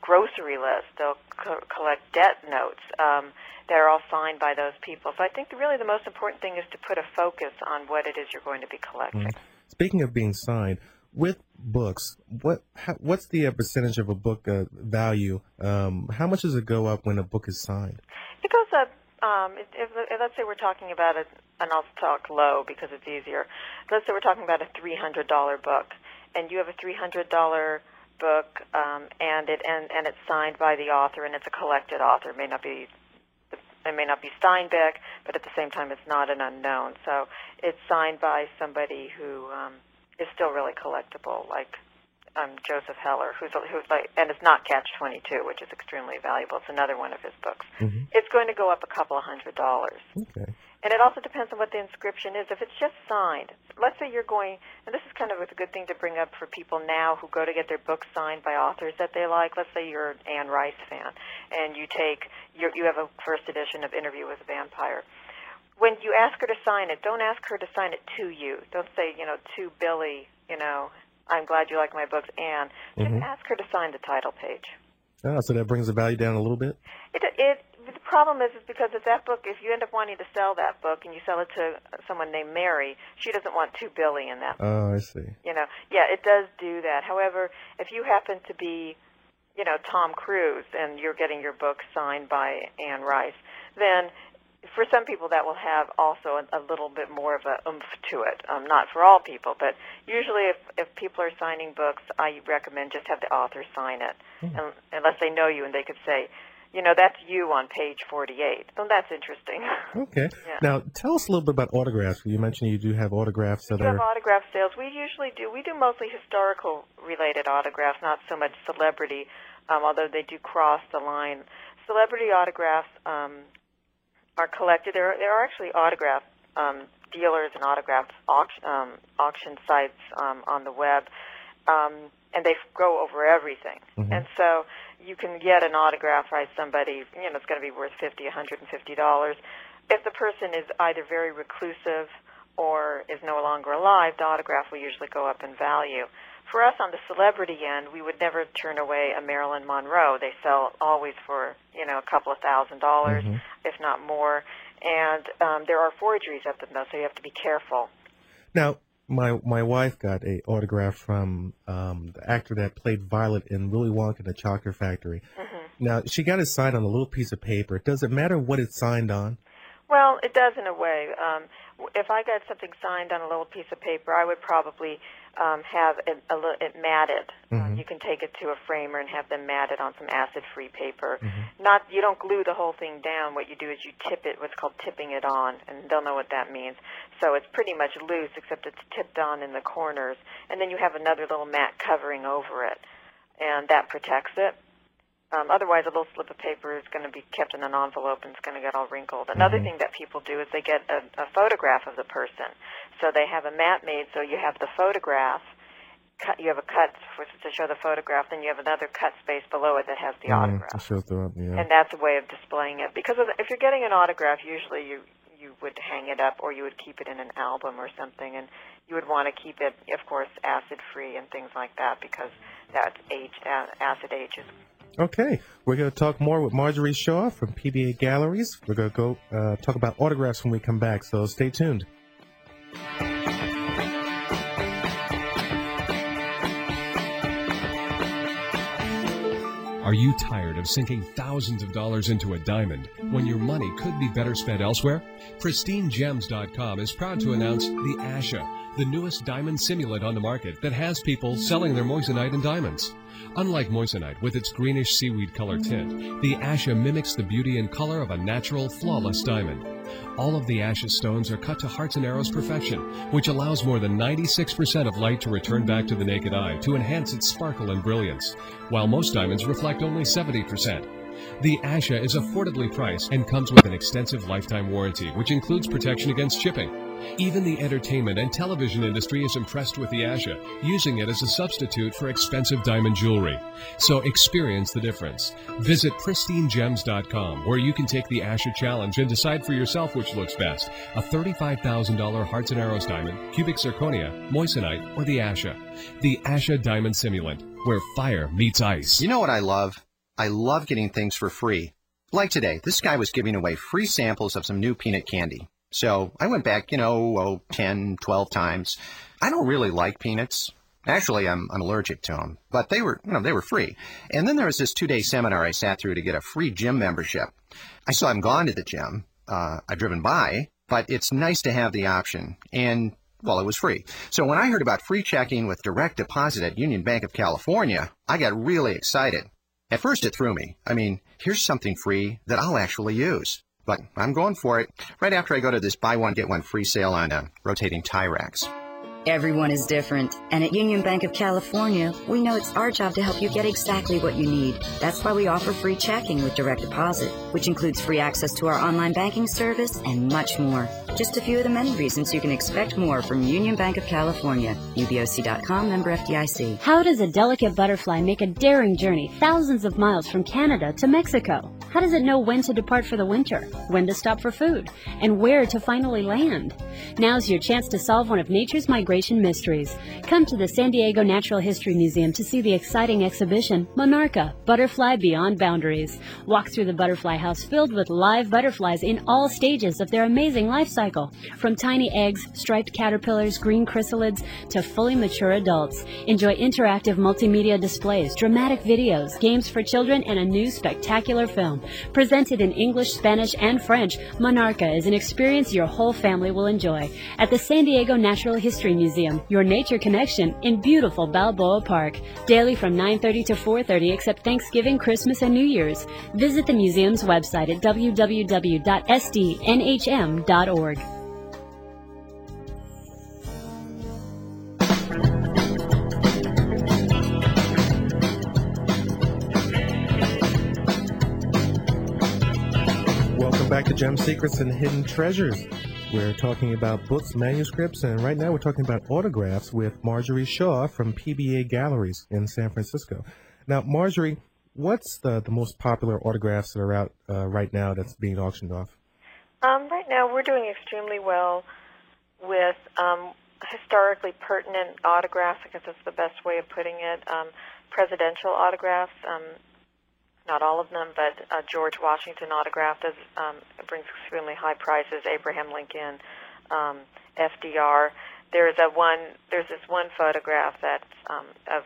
grocery lists. They'll co- collect debt notes. Um, they're all signed by those people. So I think that really the most important thing is to put a focus on what it is you're going to be collecting. Mm. Speaking of being signed, with books, what how, what's the uh, percentage of a book uh, value? Um, how much does it go up when a book is signed? It goes up. Um, if, if, let's say we're talking about a, and I'll talk low because it's easier. Let's say we're talking about a three hundred dollars book, and you have a three hundred dollars book, um, and it and, and it's signed by the author, and it's a collected author. It may not be it may not be Steinbeck, but at the same time, it's not an unknown. So it's signed by somebody who. Um, is still really collectible, like um, Joseph Heller, who's, who's like, and it's not Catch twenty-two, which is extremely valuable. It's another one of his books. Mm-hmm. It's going to go up a couple of hundred dollars. Okay. And it also depends on what the inscription is. If it's just signed, let's say you're going, and this is kind of a good thing to bring up for people now who go to get their books signed by authors that they like. Let's say you're an Anne Rice fan, and you take, you're, you have a first edition of Interview with a Vampire. When you ask her to sign it, don't ask her to sign it to you. Don't say, you know, to Billy, you know, I'm glad you like my books, Anne. Just mm-hmm. ask her to sign the title page. Ah, so that brings the value down a little bit? It, it, the problem is, is because if that book, if you end up wanting to sell that book and you sell it to someone named Mary, she doesn't want to Billy in that book. Oh, I see. You know, yeah, it does do that. However, if you happen to be, you know, Tom Cruise and you're getting your book signed by Anne Rice, then for some people, that will have also a, a little bit more of a oomph to it. Um, not for all people, but usually if, if people are signing books, I recommend just have the author sign it, mm. and, unless they know you and they could say, you know, that's you on page forty-eight. Well, that's interesting. Okay. Yeah. Now, tell us a little bit about autographs. You mentioned you do have autographs that we are... We have autograph sales. We usually do. We do mostly historical-related autographs, not so much celebrity, um, although they do cross the line. Celebrity autographs... Um, are collected. There are, there are actually autograph um, dealers and autograph auction, um, auction sites um, on the web, um, and they go over everything. Mm-hmm. And so you can get an autograph by somebody, you know, it's going to be worth fifty dollars, one hundred fifty dollars. If the person is either very reclusive or is no longer alive, the autograph will usually go up in value. For us on the celebrity end, we would never turn away a Marilyn Monroe. They sell always for, you know, a couple of thousand dollars, mm-hmm. if not more. And um, there are forgeries of them, though, so you have to be careful. Now, my my wife got an autograph from um, the actor that played Violet in Willy Wonka and the Chocolate Factory. Mm-hmm. Now, she got it signed on a little piece of paper. Does it matter what it's signed on? Well, it does in a way. Um, if I got something signed on a little piece of paper, I would probably... Um, have it, a little, it matted. Mm-hmm. Um, you can take it to a framer and have them matted on some acid-free paper. Mm-hmm. Not you don't glue the whole thing down. What you do is you tip it, what's called tipping it on, and they'll know what that means. So it's pretty much loose, except it's tipped on in the corners, and then you have another little mat covering over it, and that protects it. Um, otherwise, a little slip of paper is going to be kept in an envelope and it's going to get all wrinkled. Another mm-hmm. thing that people do is they get a, a photograph of the person. So they have a mat made, so you have the photograph, cut, you have a cut for, to show the photograph, then you have another cut space below it that has the mm-hmm. autograph. Shows the, yeah. And that's a way of displaying it. Because of the, if you're getting an autograph, usually you, you would hang it up or you would keep it in an album or something, and you would want to keep it, of course, acid-free and things like that because that's age, acid ages. Okay, we're going to talk more with Marjorie Shaw from P B A Galleries. We're going to go uh, talk about autographs when we come back, so stay tuned. Are you tired of sinking thousands of dollars into a diamond when your money could be better spent elsewhere? Pristine Gems dot com is proud to announce the Asha, the newest diamond simulant on the market that has people selling their moissanite and diamonds. Unlike moissanite with its greenish seaweed color tint, the Asha mimics the beauty and color of a natural, flawless diamond. All of the Asha stones are cut to hearts and arrows perfection, which allows more than ninety-six percent of light to return back to the naked eye to enhance its sparkle and brilliance, while most diamonds reflect only seventy percent. The Asha is affordably priced and comes with an extensive lifetime warranty, which includes protection against chipping. Even the entertainment and television industry is impressed with the Asha, using it as a substitute for expensive diamond jewelry. So experience the difference. Visit pristine gems dot com, where you can take the Asha challenge and decide for yourself which looks best, a thirty-five thousand dollars Hearts and Arrows diamond, cubic zirconia, moissanite, or the Asha. The Asha Diamond Simulant, where fire meets ice. You know what I love? I love getting things for free. Like today, this guy was giving away free samples of some new peanut candy. So I went back, you know, oh, ten, twelve times. I don't really like peanuts. Actually, I'm, I'm allergic to them. But they were, you know, they were free. And then there was this two-day seminar I sat through to get a free gym membership. I still haven't gone to the gym. Uh, I've driven by, but it's nice to have the option. And, well, it was free. So when I heard about free checking with direct deposit at Union Bank of California, I got really excited. At first, it threw me. I mean, here's something free that I'll actually use. But I'm going for it right after I go to this buy one, get one free sale on uh, rotating tie racks. Everyone is different. And at Union Bank of California, we know it's our job to help you get exactly what you need. That's why we offer free checking with direct deposit, which includes free access to our online banking service and much more. Just a few of the many reasons you can expect more from Union Bank of California. U B O C dot com, member F D I C. How does a delicate butterfly make a daring journey thousands of miles from Canada to Mexico? How does it know when to depart for the winter, when to stop for food, and where to finally land? Now's your chance to solve one of nature's migration mysteries. Come to the San Diego Natural History Museum to see the exciting exhibition, Monarca, Butterfly Beyond Boundaries. Walk through the butterfly house filled with live butterflies in all stages of their amazing life cycle, from tiny eggs, striped caterpillars, green chrysalids, to fully mature adults. Enjoy interactive multimedia displays, dramatic videos, games for children, and a new spectacular film. Presented in English, Spanish, and French, Monarca is an experience your whole family will enjoy. At the San Diego Natural History Museum, your nature connection in beautiful Balboa Park. Daily from nine thirty to four thirty, except Thanksgiving, Christmas, and New Year's. Visit the museum's website at w w w dot s d n h m dot org. Back to Gem Secrets and Hidden Treasures. We're talking about books, manuscripts, and right now we're talking about autographs with Marjorie Shaw from P B A Galleries in San Francisco. Now, Marjorie, what's the, the most popular autographs that are out uh, right now that's being auctioned off? Um, right now we're doing extremely well with um, historically pertinent autographs, I guess that's the best way of putting it, um, presidential autographs. Um, Not all of them, but uh, George Washington autograph does, um, brings extremely high prices. Abraham Lincoln, um, F D R. There's a one. There's this one photograph that's um, of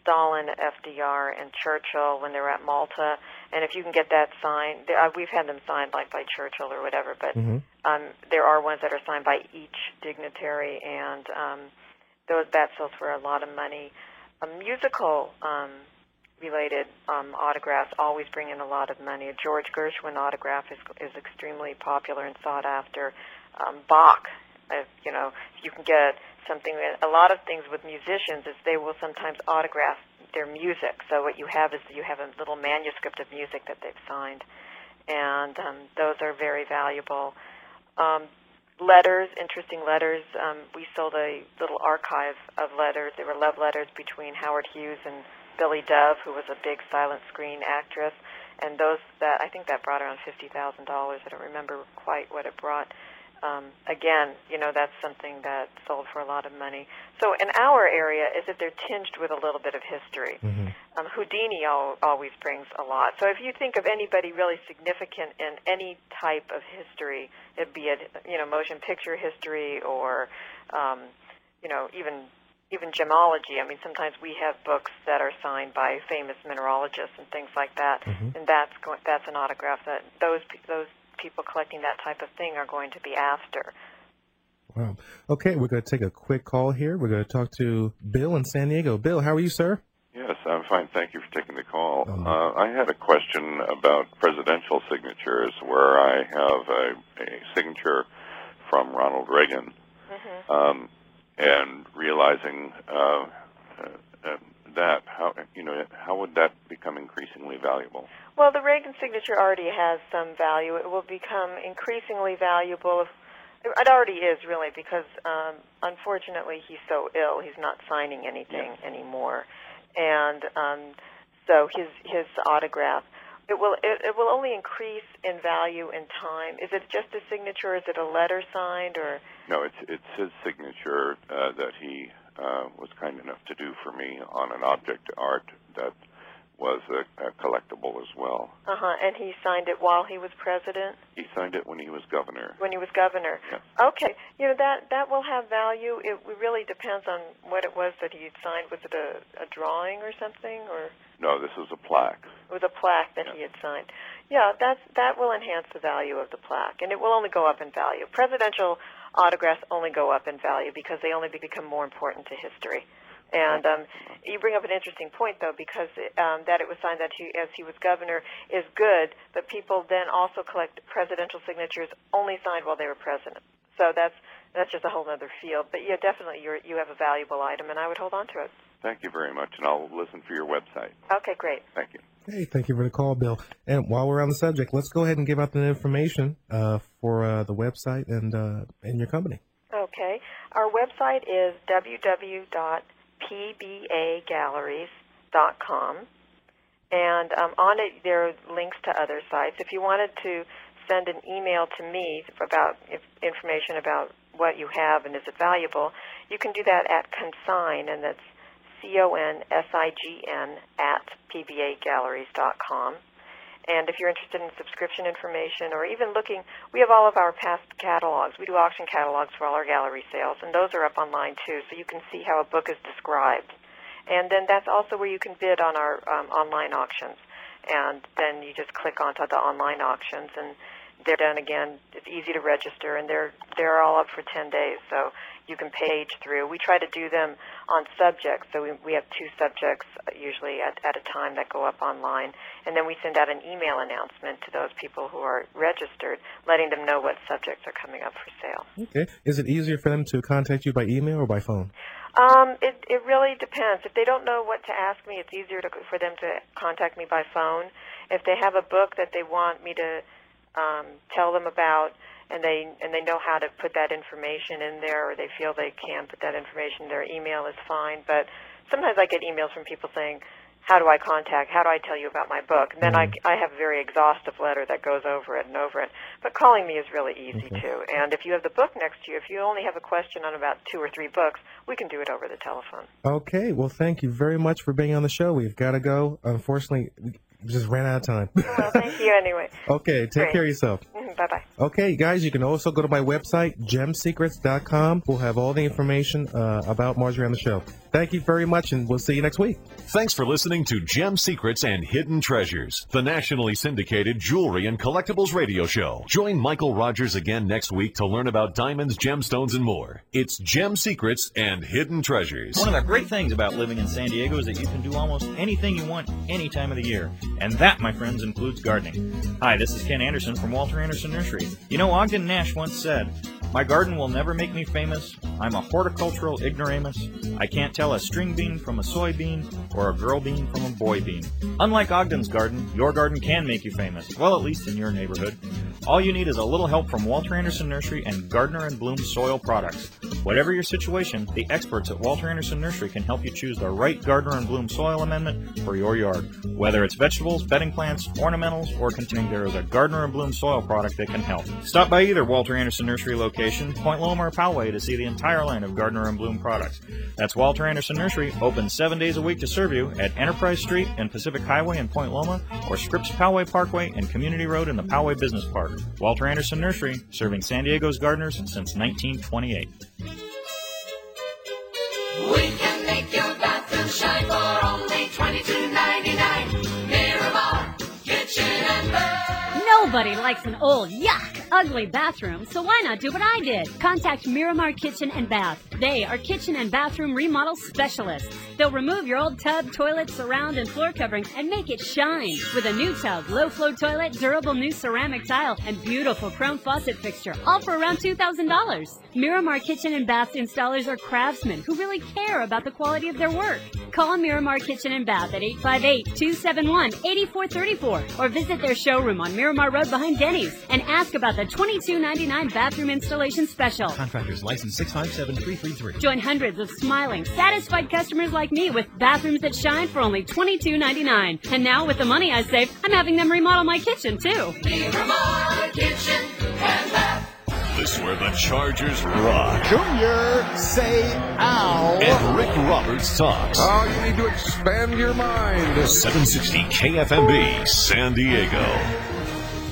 Stalin, F D R, and Churchill when they were at Malta. And if you can get that signed, uh, we've had them signed like by Churchill or whatever. But mm-hmm. um, there are ones that are signed by each dignitary, and um, those that sells for a lot of money. A musical. Um, related um, autographs always bring in a lot of money. A George Gershwin autograph is is extremely popular and sought after. Um, Bach, uh, you know, you can get something, a lot of things with musicians is they will sometimes autograph their music. So what you have is you have a little manuscript of music that they've signed, and um, those are very valuable. Um, letters, interesting letters. Um, we sold a little archive of letters. They were love letters between Howard Hughes and Billy Dove, who was a big silent screen actress, and those that I think that brought around fifty thousand dollars. I don't remember quite what it brought. Um, again, you know, that's something that sold for a lot of money. So in our area, is that they're tinged with a little bit of history. Mm-hmm. Um, Houdini al- always brings a lot. So if you think of anybody really significant in any type of history, it be it you know motion picture history or um, you know even. Even gemology. I mean, sometimes we have books that are signed by famous mineralogists and things like that, mm-hmm. and that's going, that's an autograph that those those people collecting that type of thing are going to be after. Wow. Okay, we're going to take a quick call here. We're going to talk to Bill in San Diego. Bill, how are you, sir? Yes, I'm fine. Thank you for taking the call. Um, uh, I had a question about presidential signatures, where I have a, a signature from Ronald Reagan. Mm-hmm. Um, And realizing uh, uh, uh, that, how you know, how would that become increasingly valuable? Well, the Reagan signature already has some value. It will become increasingly valuable if, It already is, really, because um, unfortunately he's so ill. He's not signing anything yeah. anymore. And um, so his his autograph, it will it, it will only increase in value in time. Is it just a signature? Is it a letter signed? Or no, it's it's his signature uh, that he uh, was kind enough to do for me on an object art that was a, a collectible as well. Uh-huh, and he signed it while he was president? He signed it when he was governor. When he was governor. Yes. Okay. You know, that, that will have value. It really depends on what it was that he signed. Was it a, a drawing or something? Or no, this was a plaque. It was a plaque that yes. he had signed. Yeah, that's, that will enhance the value of the plaque, and it will only go up in value. Presidential autographs only go up in value because they only become more important to history. And um, you bring up an interesting point, though, because um, that it was signed that he, as he was governor is good, but people then also collect presidential signatures only signed while they were president. So that's that's just a whole other field. But, yeah, definitely you're, you have a valuable item, and I would hold on to it. Thank you very much, and I'll listen for your website. Okay, great. Thank you. Hey, thank you for the call, Bill. And while we're on the subject, let's go ahead and give out the information uh, for uh, the website and, uh, and your company. Okay. Our website is www dot P B A galleries dot com, and um, on it there are links to other sites. If you wanted to send an email to me about if information about what you have and is it valuable, you can do that at consign, and that's C O N S I G N at P B A galleries dot com. And if you're interested in subscription information or even looking, we have all of our past catalogs. We do auction catalogs for all our gallery sales, and those are up online, too, so you can see how a book is described. And then that's also where you can bid on our um, online auctions. And then you just click onto the online auctions, and they're done again. It's easy to register, and they're, they're all up for ten days, so you can page through. We try to do them on subjects, so we, we have two subjects usually at, at a time that go up online, and then we send out an email announcement to those people who are registered, letting them know what subjects are coming up for sale. Okay. Is it easier for them to contact you by email or by phone? Um, it, it really depends. If they don't know what to ask me, it's easier to, for them to contact me by phone. If they have a book that they want me to um, tell them about, and they and they know how to put that information in there, or they feel they can put that information in their email, is fine. But sometimes I get emails from people saying, how do I contact, how do I tell you about my book? And then mm-hmm. I, I have a very exhaustive letter that goes over it and over it. But calling me is really easy, okay. too. And if you have the book next to you, if you only have a question on about two or three books, we can do it over the telephone. Okay. Well, thank you very much for being on the show. We've got to go. Unfortunately, we just ran out of time. Well, thank you anyway. Okay. Take Great. care of yourself. Bye-bye. Okay, guys, you can also go to my website, gem secrets dot com. We'll have all the information uh, about Marjorie on the show. Thank you very much, and we'll see you next week. Thanks for listening to Gem Secrets and Hidden Treasures, the nationally syndicated jewelry and collectibles radio show. Join Michael Rogers again next week to learn about diamonds, gemstones, and more. It's Gem Secrets and Hidden Treasures. One of the great things about living in San Diego is that you can do almost anything you want any time of the year. And that, my friends, includes gardening. Hi, this is Ken Anderson from Walter Anderson Nursery. You know, Ogden Nash once said, "My garden will never make me famous. I'm a horticultural ignoramus. I can't tell a string bean from a soybean or a girl bean from a boy bean." Unlike Ogden's garden, your garden can make you famous, well, at least in your neighborhood. All you need is a little help from Walter Anderson Nursery and Gardner and Bloom Soil Products. Whatever your situation, the experts at Walter Anderson Nursery can help you choose the right Gardner and Bloom soil amendment for your yard. Whether it's vegetables, bedding plants, ornamentals, or containing, there is a Gardner and Bloom soil product that can help. Stop by either Walter Anderson Nursery location, Point Loma or Poway, to see the entire line of Gardner and Bloom products. That's Walter Anderson Nursery, open seven days a week to serve you at Enterprise Street and Pacific Highway in Point Loma, or Scripps Poway Parkway and Community Road in the Poway Business Park. Walter Anderson Nursery, serving San Diego's gardeners since nineteen twenty-eight. We can make your bathroom shine for only twenty-two ninety-nine. Miramar Kitchen and Bath. Nobody likes an old, yuck, ugly bathroom, so why not do what I did? Contact Miramar Kitchen and Bath. They are kitchen and bathroom remodel specialists. They'll remove your old tub, toilet, surround, and floor covering and make it shine with a new tub, low-flow toilet, durable new ceramic tile, and beautiful chrome faucet fixture, all for around two thousand dollars. Miramar Kitchen and Bath installers are craftsmen who really care about the quality of their work. Call Miramar Kitchen and Bath at eight five eight, two seven one, eight four three four or visit their showroom on Miramar Road behind Denny's and ask about the twenty-two ninety-nine bathroom installation special. Contractors license six five seven, three three three. Join hundreds of smiling, satisfied customers like me with bathrooms that shine for only twenty-two ninety-nine. And now with the money I save, I'm having them remodel my kitchen too. Miramar Kitchen and Bath. This is where the Chargers rock. Junior, say ow. And Rick Roberts talks. Oh, you need to expand your mind. seven sixty K F M B, San Diego.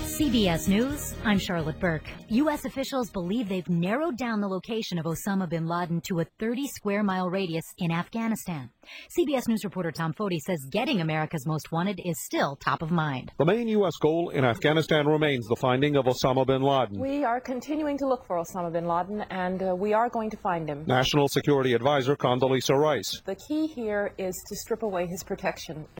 C B S News, I'm Charlotte Burke. U S officials believe they've narrowed down the location of Osama bin Laden to a thirty square mile radius in Afghanistan. C B S News reporter Tom Foti says getting America's Most Wanted is still top of mind. The main U S goal in Afghanistan remains the finding of Osama bin Laden. We are continuing to look for Osama bin Laden, and uh, we are going to find him. National Security Advisor Condoleezza Rice. The key here is to strip away his protection.